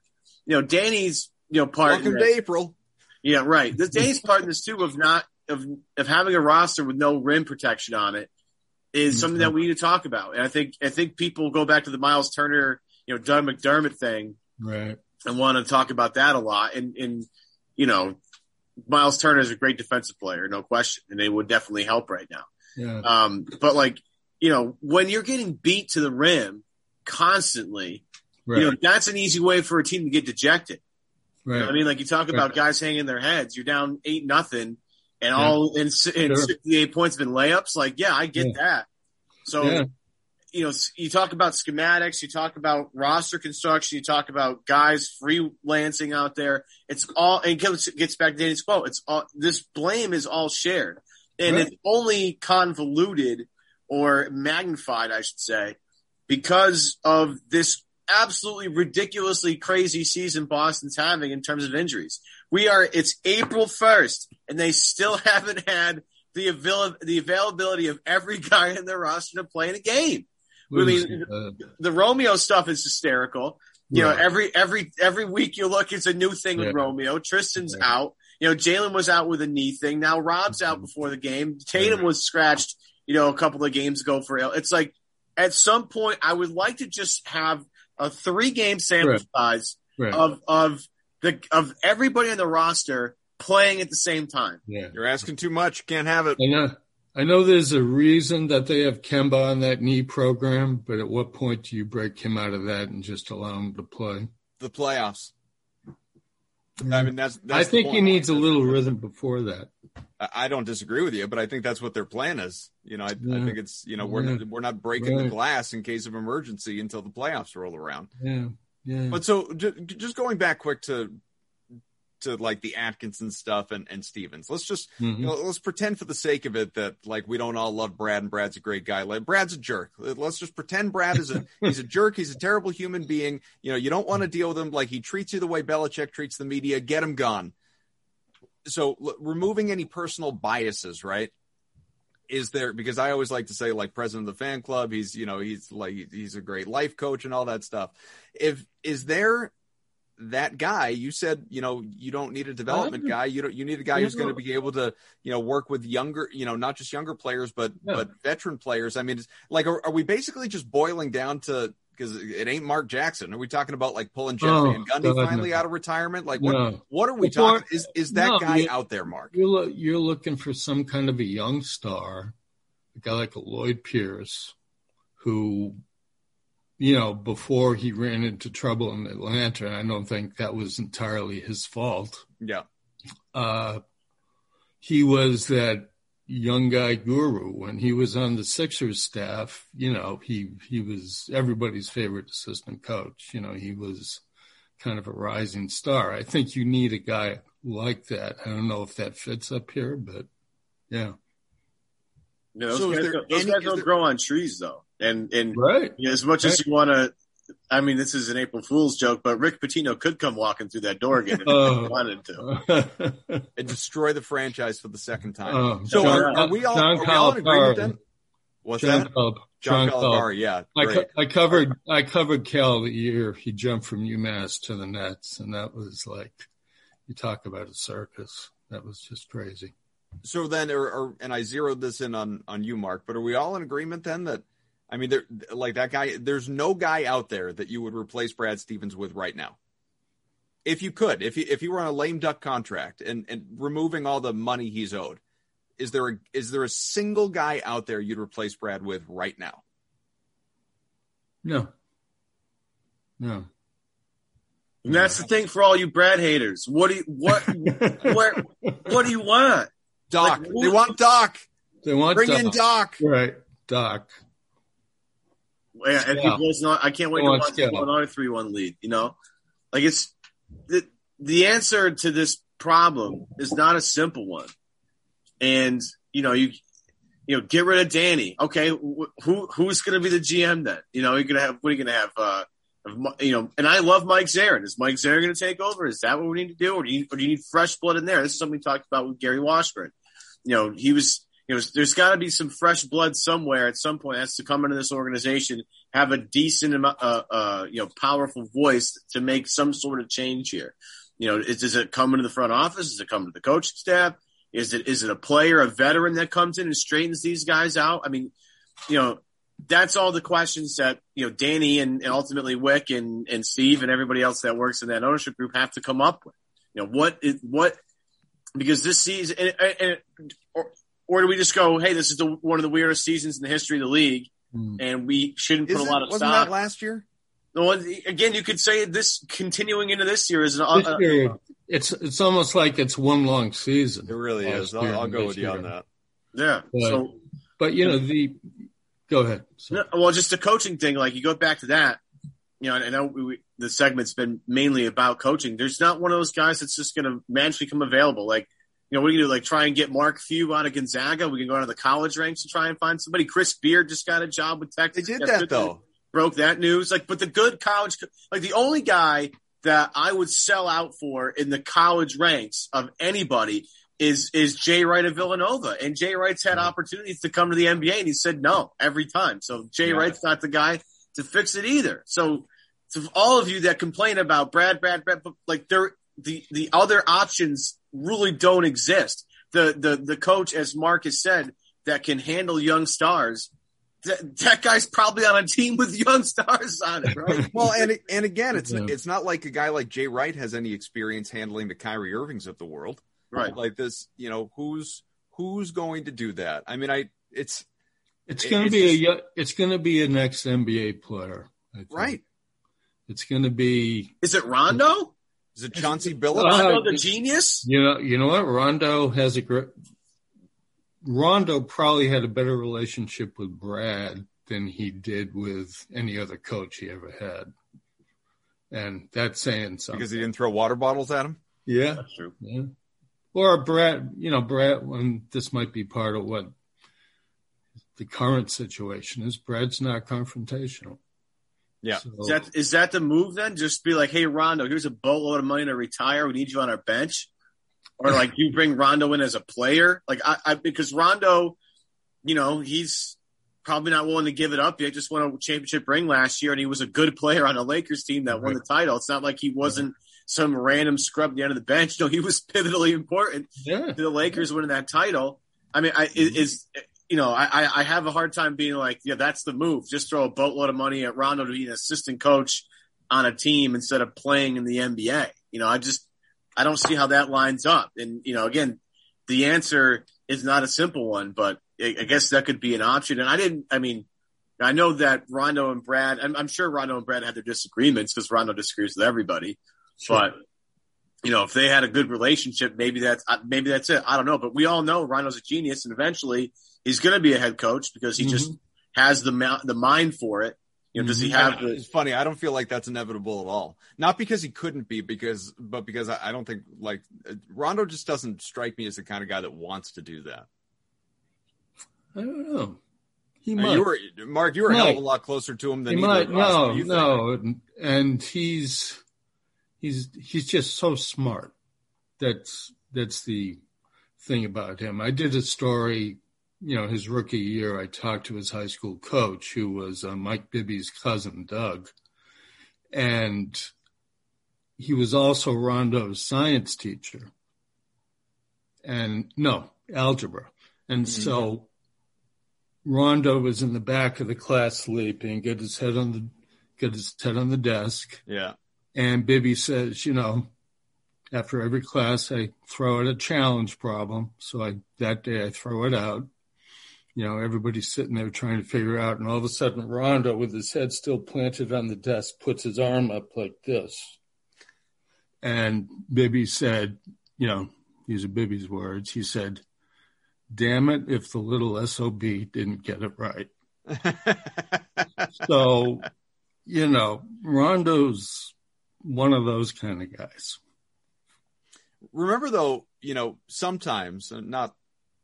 You know, Danny's, you know, part. Welcome to April. Yeah, right. Danny's part in this too of not, of having a roster with no rim protection on it is something that we need to talk about. And I think people go back to the Miles Turner, you know, Doug McDermott thing, right, and want to talk about that a lot. And you know, Miles Turner is a great defensive player, no question, and they would definitely help right now. Yeah. But like, you know, when you're getting beat to the rim constantly, right, you know, that's an easy way for a team to get dejected. Right. You know what I mean, like you talk about guys hanging their heads. You're down 8-0. And all in 68 points have been layups. Like, yeah, I get that. So, you know, you talk about schematics, you talk about roster construction, you talk about guys freelancing out there. It's all, and it gets back to Danny's quote. It's all, this blame is all shared. And it's only convoluted or magnified, I should say, because of this absolutely ridiculously crazy season Boston's having in terms of injuries. It's April 1st, and they still haven't had the availability of every guy in their roster to play in a game. I mean, the Romeo stuff is hysterical. You know, every week you look, it's a new thing with Romeo. Tristan's out. You know, Jaylen was out with a knee thing. Now Rob's out before the game. Tatum was scratched, you know, a couple of games ago for ill. It's like, at some point, I would like to just have a 3-game sample size of everybody on the roster playing at the same time. Yeah. You're asking too much. Can't have it. I know there's a reason that they have Kemba on that knee program, but at what point do you break him out of that and just allow him to play? The playoffs. I mean, that's I think he needs a little rhythm before that. I don't disagree with you, but I think that's what their plan is. You know, I think it's, you know, we're not breaking the glass in case of emergency until the playoffs roll around. Yeah. Yeah. But so just going back quick to like the Atkinson stuff and Stevens, let's just, you know, let's pretend for the sake of it that like, we don't all love Brad and Brad's a great guy. Like Brad's a jerk. Let's just pretend Brad is he's a jerk. He's a terrible human being. You know, you don't want to deal with him. Like he treats you the way Belichick treats the media, get him gone. So removing any personal biases, right? Is there, because I always like to say like president of the fan club, he's, you know, he's like, he's a great life coach and all that stuff. Is there that guy, you said, you know, you don't need a development guy. You need a guy who's going to be able to, you know, work with younger, you know, not just younger players, but veteran players. I mean, it's like, are we basically just boiling down to, because it ain't Mark Jackson. Are we talking about like pulling Jeff Van Gundy finally out of retirement? Like what are we talking? Is that guy out there, Mark? You're looking for some kind of a young star, a guy like a Lloyd Pierce, who you know, before he ran into trouble in Atlanta. And I don't think that was entirely his fault. Yeah. He was that young guy guru. When he was on the Sixers staff, you know, he was everybody's favorite assistant coach. You know, he was kind of a rising star. I think you need a guy like that. I don't know if that fits up here, but yeah. You know, those guys don't grow on trees, though. And right. You know, as much as you want to, I mean, this is an April Fool's joke, but Rick Pitino could come walking through that door again if he wanted to. And destroy the franchise for the second time. So are we all in agreement then? What's that? John Calipari, yeah. I covered Cal the year he jumped from UMass to the Nets, and that was like, you talk about a circus. That was just crazy. So then, and I zeroed this in on you, Mark, but are we all in agreement then that, I mean, like that guy, there's no guy out there that you would replace Brad Stevens with right now? If you could, if you were on a lame duck contract and removing all the money he's owed, is there a single guy out there you'd replace Brad with right now? No. And that's the thing for all you Brad haters. What do you want? Doc. Like, they want Doc. They want Bring Doc. In Doc. Right. Doc. Yeah, and I can't wait to watch our 3-1 lead. You know, like it's the answer to this problem is not a simple one. And you know, you get rid of Danny. Okay, who's going to be the GM then? You know, what are you going to have? You know, and I love Mike Zarren. Is Mike Zarren going to take over? Is that what we need to do, or do you need fresh blood in there? This is something we talked about with Gary Washburn. You know, he was. You know, there's got to be some fresh blood somewhere at some point. It has to come into this organization, have a decent, powerful voice to make some sort of change here. You know, does it come into the front office? Does it come to the coaching staff? Is it a player, a veteran that comes in and straightens these guys out? I mean, you know, that's all the questions that, you know, Danny and ultimately Wick and Steve and everybody else that works in that ownership group have to come up with. You know, because this season or do we just go, hey, this is one of the weirdest seasons in the history of the league, and we shouldn't put a lot of stock? Wasn't that last year? No, again, you could say this continuing into this year is an it's almost like it's one long season. It really is. I'll go with you on that. Yeah. Go ahead. So. Well, just the coaching thing, like you go back to that, you know, and I know the segment's been mainly about coaching. There's not one of those guys that's just going to magically come available. Like, you know, what are you going to do? Like, try and get Mark Few out of Gonzaga? We can go out of the college ranks and try and find somebody. Chris Beard just got a job with Texas. They did that, though. Broke that news. Like, but the good college – like, the only guy that I would sell out for in the college ranks of anybody is Jay Wright of Villanova. And Jay Wright's had opportunities to come to the NBA, and he said no every time. So Jay Wright's not the guy to fix it either. So all of you that complain about Brad, like, the other options – really don't exist. The coach, as Mark has said, that can handle young stars, that guy's probably on a team with young stars on it, right? Well, and again, it's not like a guy like Jay Wright has any experience handling the Kyrie Irvings of the world, right? Like this, you know, who's going to do that? I mean, it's going to be an ex NBA player, I think. Right? It's going to be. Is it Rondo? Is it Chauncey Billups? Rondo the genius? You know what? Rondo has a great – Rondo probably had a better relationship with Brad than he did with any other coach he ever had. And that's saying something. Because he didn't throw water bottles at him? Yeah. That's true. Yeah. Or Brad – you know, Brad – when this might be part of what the current situation is, Brad's not confrontational. Yeah. So, is that the move then? Just be like, hey, Rondo, here's a boatload of money to retire. We need you on our bench. Or like you bring Rondo in as a player. Like I because Rondo, you know, he's probably not willing to give it up yet. Just won a championship ring last year, and he was a good player on a Lakers team that won the title. It's not like he wasn't some random scrub at the end of the bench. No, he was pivotally important to the Lakers winning that title. I mean, you know, I have a hard time being like, yeah, that's the move. Just throw a boatload of money at Rondo to be an assistant coach on a team instead of playing in the NBA. You know, I don't see how that lines up. And, you know, again, the answer is not a simple one, but I guess that could be an option. And I mean, I know that Rondo and Brad, I'm sure Rondo and Brad had their disagreements because Rondo disagrees with everybody. Sure. But, you know, if they had a good relationship, maybe that's it. I don't know. But we all know Rondo's a genius, and eventually he's going to be a head coach because he just has the mind for it. You know, does he have It's funny. I don't feel like that's inevitable at all. Not because he couldn't be, because I don't think like Rondo just doesn't strike me as the kind of guy that wants to do that. I don't know. He might. Mark, you were a hell of a lot closer to him than he might. No. And he's just so smart. That's the thing about him. I did a story. You know, his rookie year, I talked to his high school coach, who was Mike Bibby's cousin, Doug. And he was also Rondo's science teacher. And no, algebra. And so Rondo was in the back of the class sleeping, get his head on the desk. Yeah. And Bibby says, you know, after every class, I throw out a challenge problem. So that day I throw it out. You know, everybody's sitting there trying to figure out, and all of a sudden Rondo, with his head still planted on the desk, puts his arm up like this. And Bibby said, you know, these are Bibby's words. He said, damn it if the little SOB didn't get it right. So, you know, Rondo's one of those kind of guys. Remember, though, you know, sometimes, not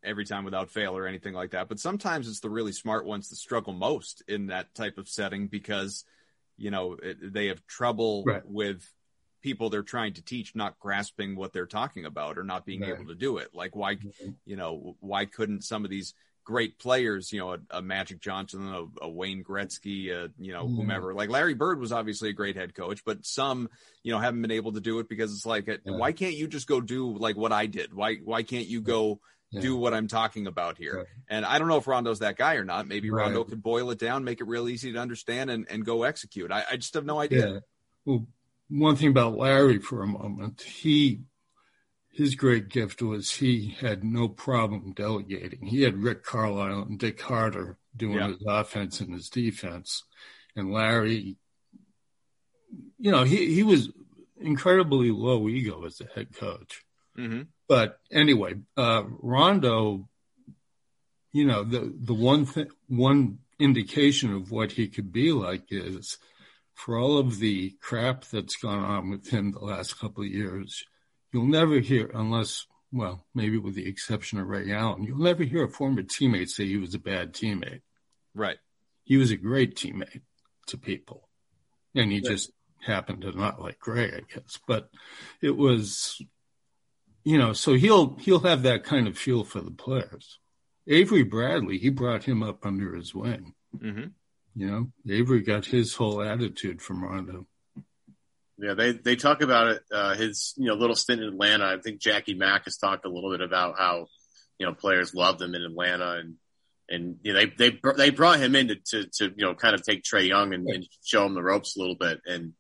every time without fail or anything like that, but sometimes it's the really smart ones that struggle most in that type of setting because, you know, they have trouble with people they're trying to teach not grasping what they're talking about or not being able to do it. Like why, you know, why couldn't some of these great players, you know, a Magic Johnson, a Wayne Gretzky, you know, whomever, like Larry Bird was obviously a great head coach, but some, you know, haven't been able to do it because it's like, why can't you just go do like what I did? Why can't you go do what I'm talking about here? And I don't know if Rondo's that guy or not. Maybe Rondo could boil it down, make it real easy to understand, and go execute. I just have no idea. Well, one thing about Larry for a moment, his great gift was he had no problem delegating. He had Rick Carlisle and Dick Carter doing his offense and his defense. And Larry, you know, he was incredibly low ego as a head coach. But anyway, Rondo, you know, the one indication of what he could be like is for all of the crap that's gone on with him the last couple of years, you'll never hear, unless, well, maybe with the exception of Ray Allen, you'll never hear a former teammate say he was a bad teammate. Right. He was a great teammate to people. And he just happened to not like Ray, I guess. But it was... You know, so he'll have that kind of feel for the players. Avery Bradley, he brought him up under his wing. You know, Avery got his whole attitude from Rondo. Yeah, they talk about it. His, you know, little stint in Atlanta. I think Jackie Mack has talked a little bit about how, you know, players loved him in Atlanta, and you know, they brought him in to you know, kind of take Trae Young and show him the ropes a little bit. And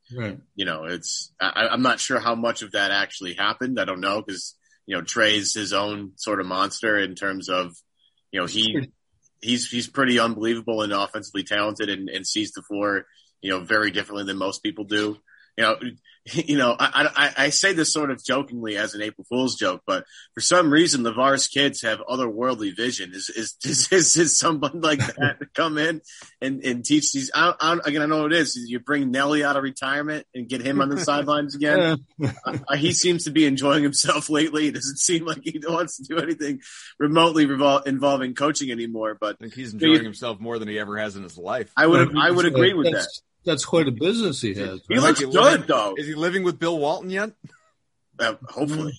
you know, it's I'm not sure how much of that actually happened. I don't know, because you know, Trae's his own sort of monster in terms of, you know, he's pretty unbelievable and offensively talented, and sees the floor, you know, very differently than most people do. You know, I say this sort of jokingly as an April Fool's joke, but for some reason, LeVar's kids have otherworldly vision. Is someone like that to come in and teach these? Again, I know what it is. You bring Nelly out of retirement and get him on the sidelines again. He seems to be enjoying himself lately. It doesn't seem like he wants to do anything remotely involving coaching anymore. But I think he's enjoying himself more than he ever has in his life. I would agree with that. That's quite a business he has. He looks good, though. Is he living with Bill Walton yet? Hopefully.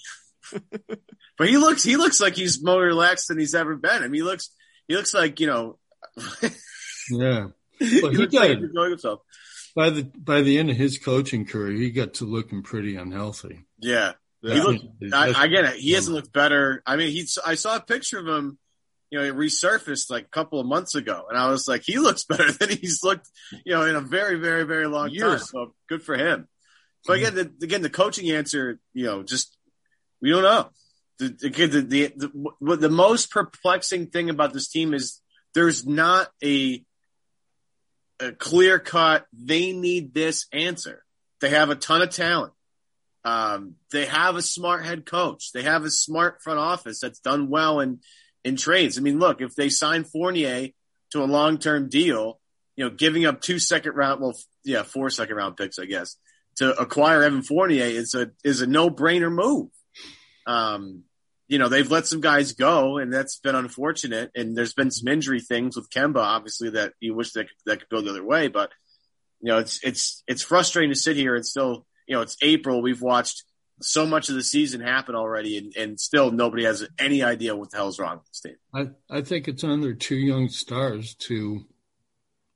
But he looks like he's more relaxed than he's ever been. I mean, he looks like, you know. Yeah. Well, he did. Like by the end of his coaching career, he got to looking pretty unhealthy. Yeah. I get it. He hasn't looked better. I mean, I saw a picture of him. You know, it resurfaced like a couple of months ago, and I was like, he looks better than he's looked, you know, in a very, very, very long time. So good for him. But again, the coaching answer, you know, just we don't know. The most perplexing thing about this team is there's not a a clear-cut, they need this answer. They have a ton of talent. They have a smart head coach. They have a smart front office that's done well in trades. I mean, look, if they sign Fournier to a long-term deal, you know, giving up four second-round picks, I guess, to acquire Evan Fournier is a no-brainer move. You know, they've let some guys go, and that's been unfortunate. And there's been some injury things with Kemba, obviously, that you wish that could go the other way. But, you know, it's frustrating to sit here and still, you know, it's April. We've watched so much of the season happen already, and still nobody has any idea what the hell's wrong with this team. I think it's on their two young stars to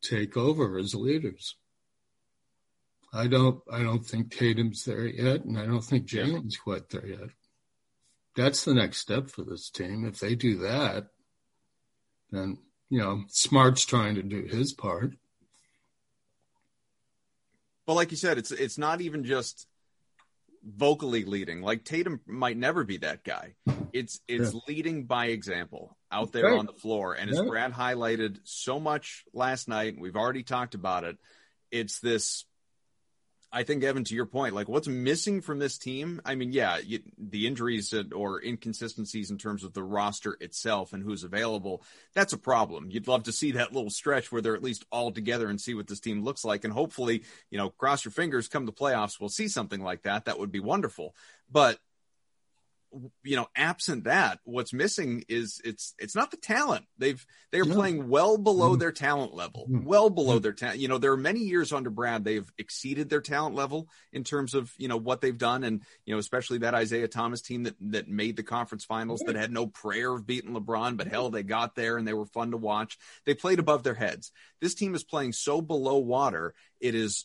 take over as leaders. I don't think Tatum's there yet, and I don't think Jalen's quite there yet. That's the next step for this team. If they do that, then, you know, Smart's trying to do his part. Well, like you said, it's not even just vocally leading. Like, Tatum might never be that guy. It's leading by example out there on the floor. And as Brad highlighted so much last night, we've already talked about it. It's this. I think, Evan, to your point, like, what's missing from this team? I mean, yeah, the injuries or inconsistencies in terms of the roster itself and who's available, that's a problem. You'd love to see that little stretch where they're at least all together and see what this team looks like. And hopefully, you know, cross your fingers, come the playoffs, we'll see something like that. That would be wonderful. But, you know, absent that, what's missing is it's not the talent. They're playing well below their talent level, well below their talent. You know, there are many years under Brad they've exceeded their talent level in terms of, you know, what they've done. And, you know, especially that Isaiah Thomas team that made the conference finals, that had no prayer of beating LeBron, but hell, they got there and they were fun to watch. They played above their heads. This team is playing so below water, it is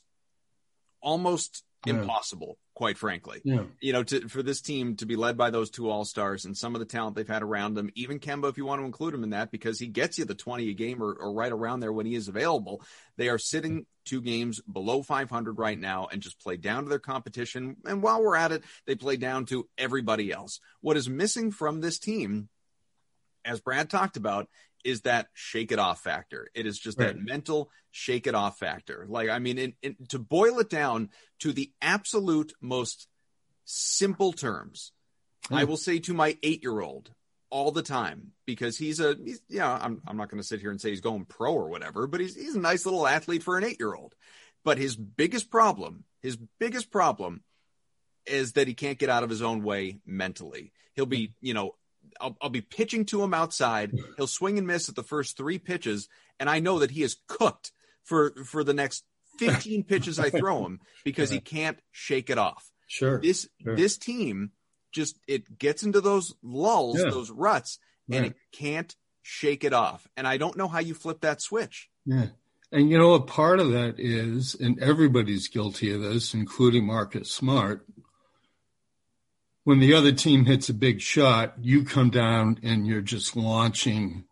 almost impossible, quite frankly, you know, for this team to be led by those two all-stars and some of the talent they've had around them, even Kemba, if you want to include him in that, because he gets you the 20 a game or right around there when he is available. They are sitting two games below 500 right now and just play down to their competition. And while we're at it, they play down to everybody else. What is missing from this team, as Brad talked about, is that shake it off factor. It is just that mental shake it off factor. Like, I mean, to boil it down to the absolute most simple terms, I will say to my 8-year-old all the time, because I'm not going to sit here and say he's going pro or whatever, but he's a nice little athlete for an 8-year-old. But his biggest problem is that he can't get out of his own way mentally. He'll be, you know, I'll be pitching to him outside. He'll swing and miss at the first 3 pitches, and I know that he is cooked for the next 15 pitches I throw him, because he can't shake it off. Sure. This team just, it gets into those lulls, those ruts, and it can't shake it off. And I don't know how you flip that switch. Yeah. And, you know, a part of that is, and everybody's guilty of this, including Marcus Smart, when the other team hits a big shot, you come down and you're just launching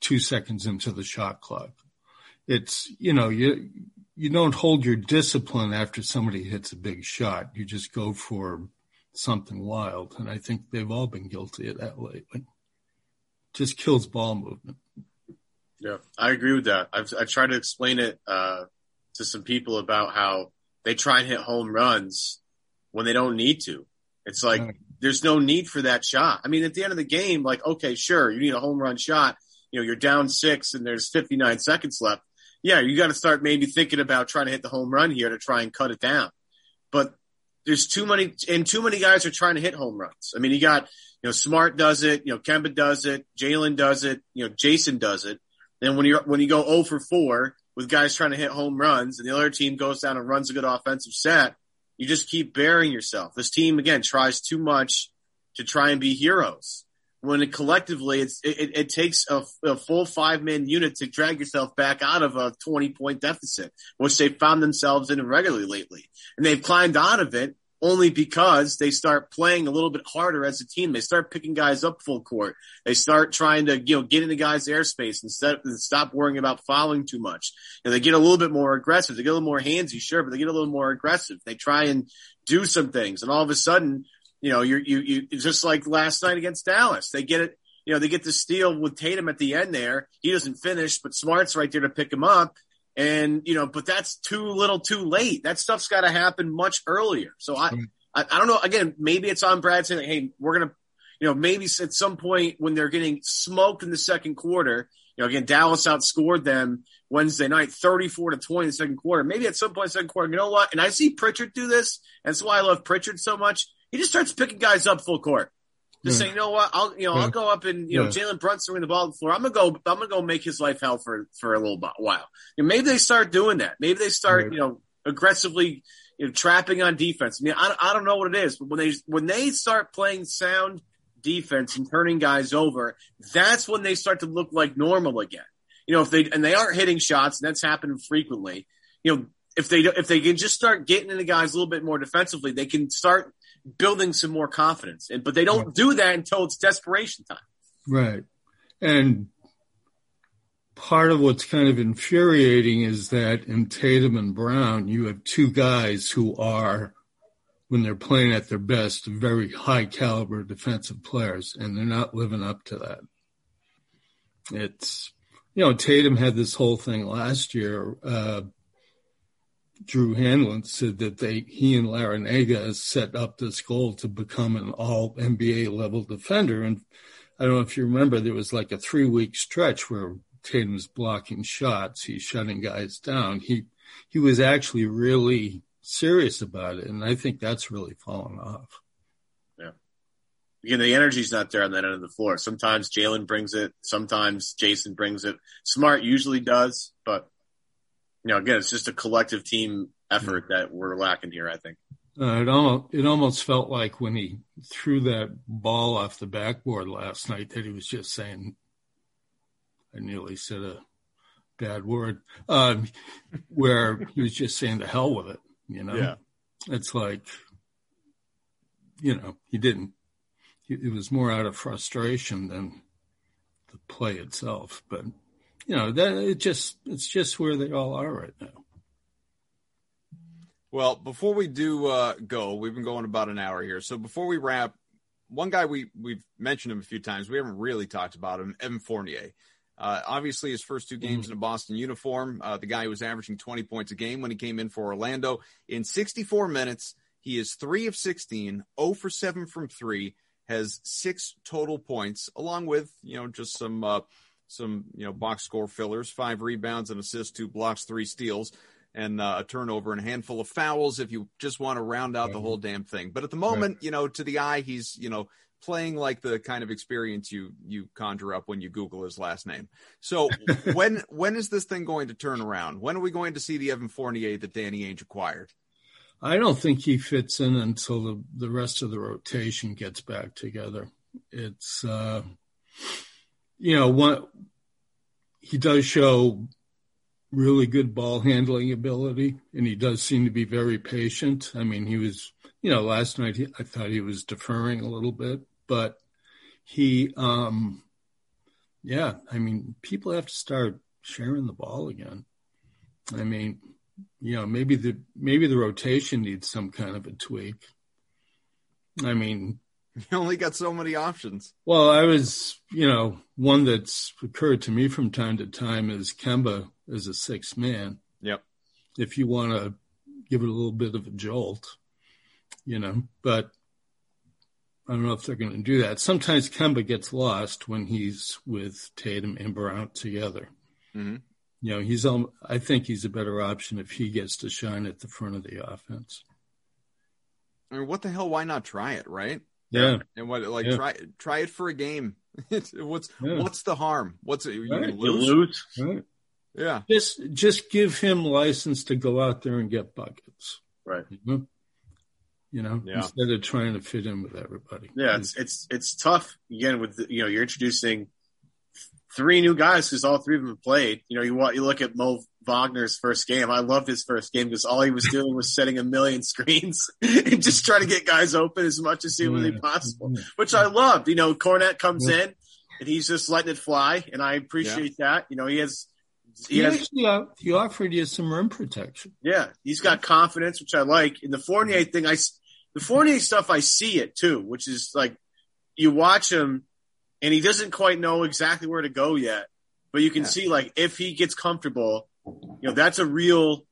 2 seconds into the shot clock. It's, you know, you don't hold your discipline after somebody hits a big shot. You just go for something wild. And I think they've all been guilty of that lately. Just kills ball movement. Yeah, I agree with that. I try to explain it to some people about how they try and hit home runs when they don't need to. It's like, there's no need for that shot. I mean, at the end of the game, like, okay, sure, you need a home run shot. You know, you're down 6 and there's 59 seconds left. Yeah, you got to start maybe thinking about trying to hit the home run here to try and cut it down. But there's too many guys are trying to hit home runs. I mean, you got, you know, Smart does it, you know, Kemba does it, Jalen does it, you know, Jason does it. Then when you go 0 for 4 with guys trying to hit home runs and the other team goes down and runs a good offensive set, you just keep burying yourself. This team, again, tries too much to try and be heroes, when it collectively it takes a full 5-man unit to drag yourself back out of a 20-point deficit, which they found themselves in regularly lately. And they've climbed out of it only because they start playing a little bit harder as a team. They start picking guys up full court. They start trying to, you know, get into guys' airspace and stop worrying about fouling too much. And they get a little bit more aggressive. They get a little more handsy, sure, but they get a little more aggressive. They try and do some things, and all of a sudden, you know, you just like last night against Dallas. They get it, you know, they get the steal with Tatum at the end there. He doesn't finish, but Smart's right there to pick him up. And, you know, but that's too little too late. That stuff's got to happen much earlier. So I don't know. Again, maybe it's on Brad saying, like, hey, we're going to, you know, maybe at some point when they're getting smoked in the second quarter, you know, again, Dallas outscored them Wednesday night, 34-20 in the second quarter. Maybe at some point in the second quarter, you know what? And I see Pritchard do this. And that's why I love Pritchard so much. He just starts picking guys up full court. Just saying, you know what? I'll go up and, you know, Jalen Brunson with the ball on the floor. I'm going to go make his life hell for a little while. And maybe they start doing that. Maybe they start, you know, aggressively, you know, trapping on defense. I mean, I don't know what it is, but when they start playing sound defense and turning guys over, that's when they start to look like normal again. You know, if they aren't hitting shots, and that's happening frequently. You know, if they can just start getting into guys a little bit more defensively, they can start building some more confidence. But they don't do that until it's desperation time. Right. And part of what's kind of infuriating is that in Tatum and Brown, you have two guys who are, when they're playing at their best, very high caliber defensive players, and they're not living up to that. It's, you know, Tatum had this whole thing last year. Drew Hanlon said that he and Larinaga set up this goal to become an all NBA level defender. And I don't know if you remember, there was like a 3-week stretch where Tatum's blocking shots. He's shutting guys down. He was actually really serious about it. And I think that's really fallen off. Yeah. Again, the energy's not there on that end of the floor. Sometimes Jalen brings it. Sometimes Jason brings it. Smart usually does, but you know, again, it's just a collective team effort that we're lacking here, I think. It almost felt like when he threw that ball off the backboard last night that he was just saying, I nearly said a bad word, where he was just saying to hell with it, you know? Yeah. It's like, you know, he didn't. It was more out of frustration than the play itself, but – you know, it's just where they all are right now. Well, before we do go, we've been going about an hour here. So before we wrap, one guy we've mentioned him a few times. We haven't really talked about him, Evan Fournier. Obviously, his first two games in a Boston uniform, the guy who was averaging 20 points a game when he came in for Orlando. In 64 minutes, he is 3 of 16, 0 for 7 from 3, has 6 total points, along with, you know, just some box score fillers, 5 rebounds, an assist, 2 blocks, 3 steals, and a turnover and a handful of fouls if you just want to round out the whole damn thing. But at the moment, you know, to the eye, he's, you know, playing like the kind of experience you conjure up when you Google his last name. So when is this thing going to turn around? When are we going to see the Evan Fournier that Danny Ainge acquired? I don't think he fits in until the rest of the rotation gets back together. It's you know, he does show really good ball handling ability, and he does seem to be very patient. I mean, he was, you know, last night I thought he was deferring a little bit, but he, I mean, people have to start sharing the ball again. I mean, you know, maybe the rotation needs some kind of a tweak. I mean, you only got so many options. Well, one that's occurred to me from time to time is Kemba as a 6th man. Yep. If you want to give it a little bit of a jolt, you know, but I don't know if they're going to do that. Sometimes Kemba gets lost when he's with Tatum and Brown together. Mm-hmm. You know, I think he's a better option if he gets to shine at the front of the offense. I mean, what the hell? Why not try it, right? Yeah, and try it for a game. What's the harm? What's it? You lose? Right. Yeah, just give him license to go out there and get buckets, right? You know, instead of trying to fit in with everybody. Yeah, it's tough again with you're introducing 3 new guys because all 3 of them have played. You know, you look at Mo Wagner's first game. I loved his first game because all he was doing was setting a million screens and just trying to get guys open as much as humanly possible, which I loved. You know, Cornette comes in and he's just letting it fly, and I appreciate that. You know, he offered you some rim protection. Yeah, he's got confidence, which I like. And the Fournier thing, the Fournier stuff, I see it too, which is like you watch him and he doesn't quite know exactly where to go yet, but you can see like if he gets comfortable. you know, that's a real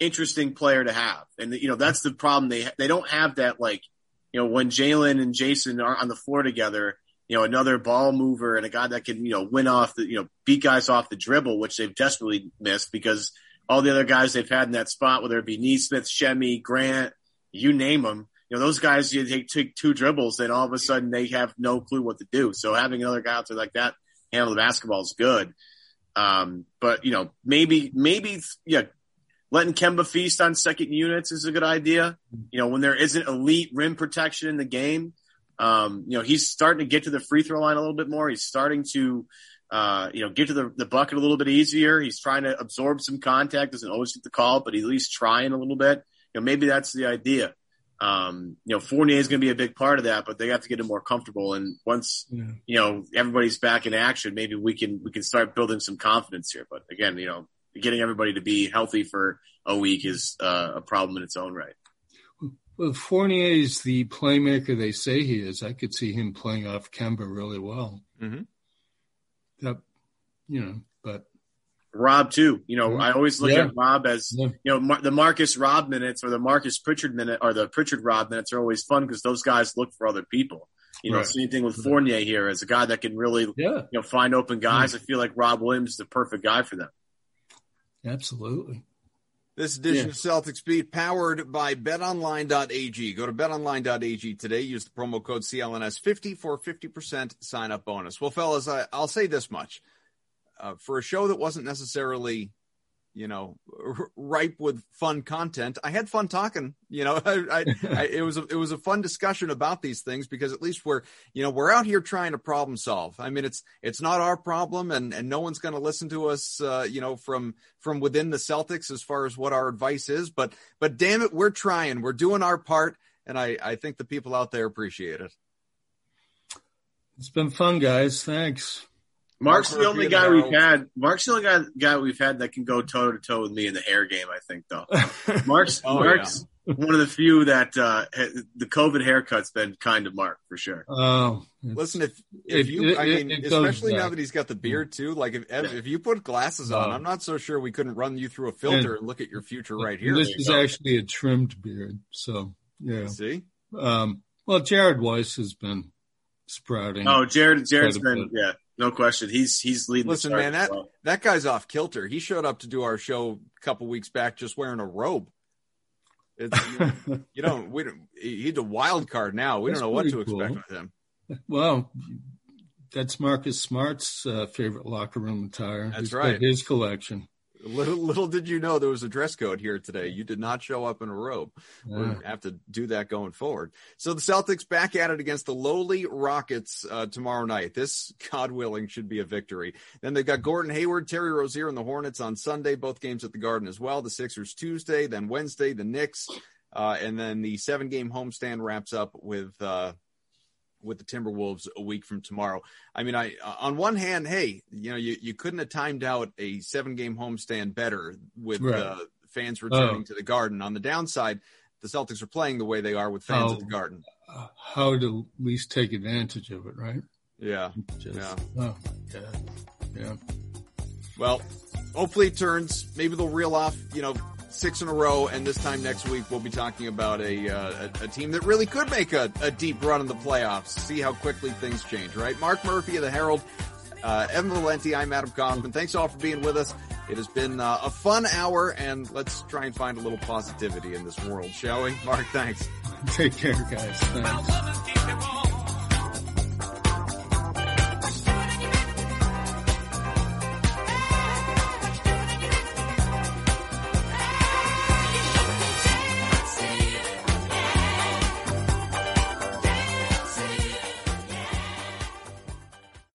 interesting player to have. And, you know, that's the problem. They don't have that, like, you know, when Jaylen and Jason are on the floor together, you know, another ball mover and a guy that can, you know, win off the, you know, beat guys off the dribble, which they've desperately missed because all the other guys they've had in that spot, whether it be Nesmith, Shemi, Grant, you name them, you know, those guys, you take two dribbles and all of a sudden they have no clue what to do. So having another guy out there like that handle the basketball is good. But, you know, maybe, yeah, letting Kemba feast on second units is a good idea. You know, when there isn't elite rim protection in the game, you know, he's starting to get to the free throw line a little bit more. He's starting to, you know, get to the bucket a little bit easier. He's trying to absorb some contact. Doesn't always get the call, but he's at least trying a little bit. You know, maybe that's the idea. You know, Fournier is going to be a big part of that, but they have to get him more comfortable. And once, you know, everybody's back in action, maybe we can start building some confidence here. But again, you know, getting everybody to be healthy for a week is a problem in its own right. Well, Fournier is the playmaker they say he is. I could see him playing off Kemba really well. Mm-hmm. That, you know, but Rob too. You know, I always look at Rob as you know the Marcus Rob minutes or the Marcus Pritchard minute or the Pritchard Rob minutes are always fun because those guys look for other people. You know, same thing with Fournier here as a guy that can really you know find open guys. I feel like Rob Williams is the perfect guy for them. Absolutely. This edition of Celtics Beat powered by BetOnline.ag. Go to BetOnline.ag today. Use the promo code CLNS50 for 50% sign-up bonus. Well, fellas, I'll say this much. For a show that wasn't necessarily, you know, ripe with fun content, I had fun talking. You know, it was a fun discussion about these things because at least we're out here trying to problem solve. I mean, it's not our problem, and no one's going to listen to us, you know, from within the Celtics as far as what our advice is. But damn it, we're trying. We're doing our part, and I think the people out there appreciate it. It's been fun, guys. Thanks. Mark's the only guy we've had that can go toe-to-toe with me in the hair game, I think, though. Mark's one of the few that the COVID haircut's been kind of Mark, for sure. Oh, listen, especially now that he's got the beard, too, like if you put glasses on, I'm not so sure we couldn't run you through a filter and look at your future right here. This is actually a trimmed beard, so, yeah. See? Well, Jared Weiss has been sprouting. Oh, Jared's been, no question. He's leading. Listen, man, that guy's off kilter. He showed up to do our show a couple weeks back just wearing a robe. It's, he's a wild card now. We don't know what to expect with him. Well, that's Marcus Smart's favorite locker room attire. That's right. His collection. Little did you know there was a dress code here today. You did not show up in a robe. Yeah. We're going to have to do that going forward. So the Celtics back at it against the lowly Rockets tomorrow night. This, God willing, should be a victory. Then they've got Gordon Hayward, Terry Rozier, and the Hornets on Sunday. Both games at the Garden as well. The Sixers Tuesday, then Wednesday, the Knicks. And then the 7-game homestand wraps up with the Timberwolves a week from tomorrow. I mean, on one hand, hey, you know, you couldn't have timed out a 7-game homestand better with fans returning to the Garden. On the downside, the Celtics are playing the way they are with fans at the Garden. How to at least take advantage of it, right? Yeah. Well, hopefully it turns. Maybe they'll reel off, 6 in a row, and this time next week we'll be talking about a team that really could make a deep run in the playoffs. See how quickly things change, right? Mark Murphy of the Herald, Evan Valenti, I'm Adam Kaufman. Thanks all for being with us. It has been a fun hour, and let's try and find a little positivity in this world, shall we? Mark, thanks. Take care, guys. Thanks.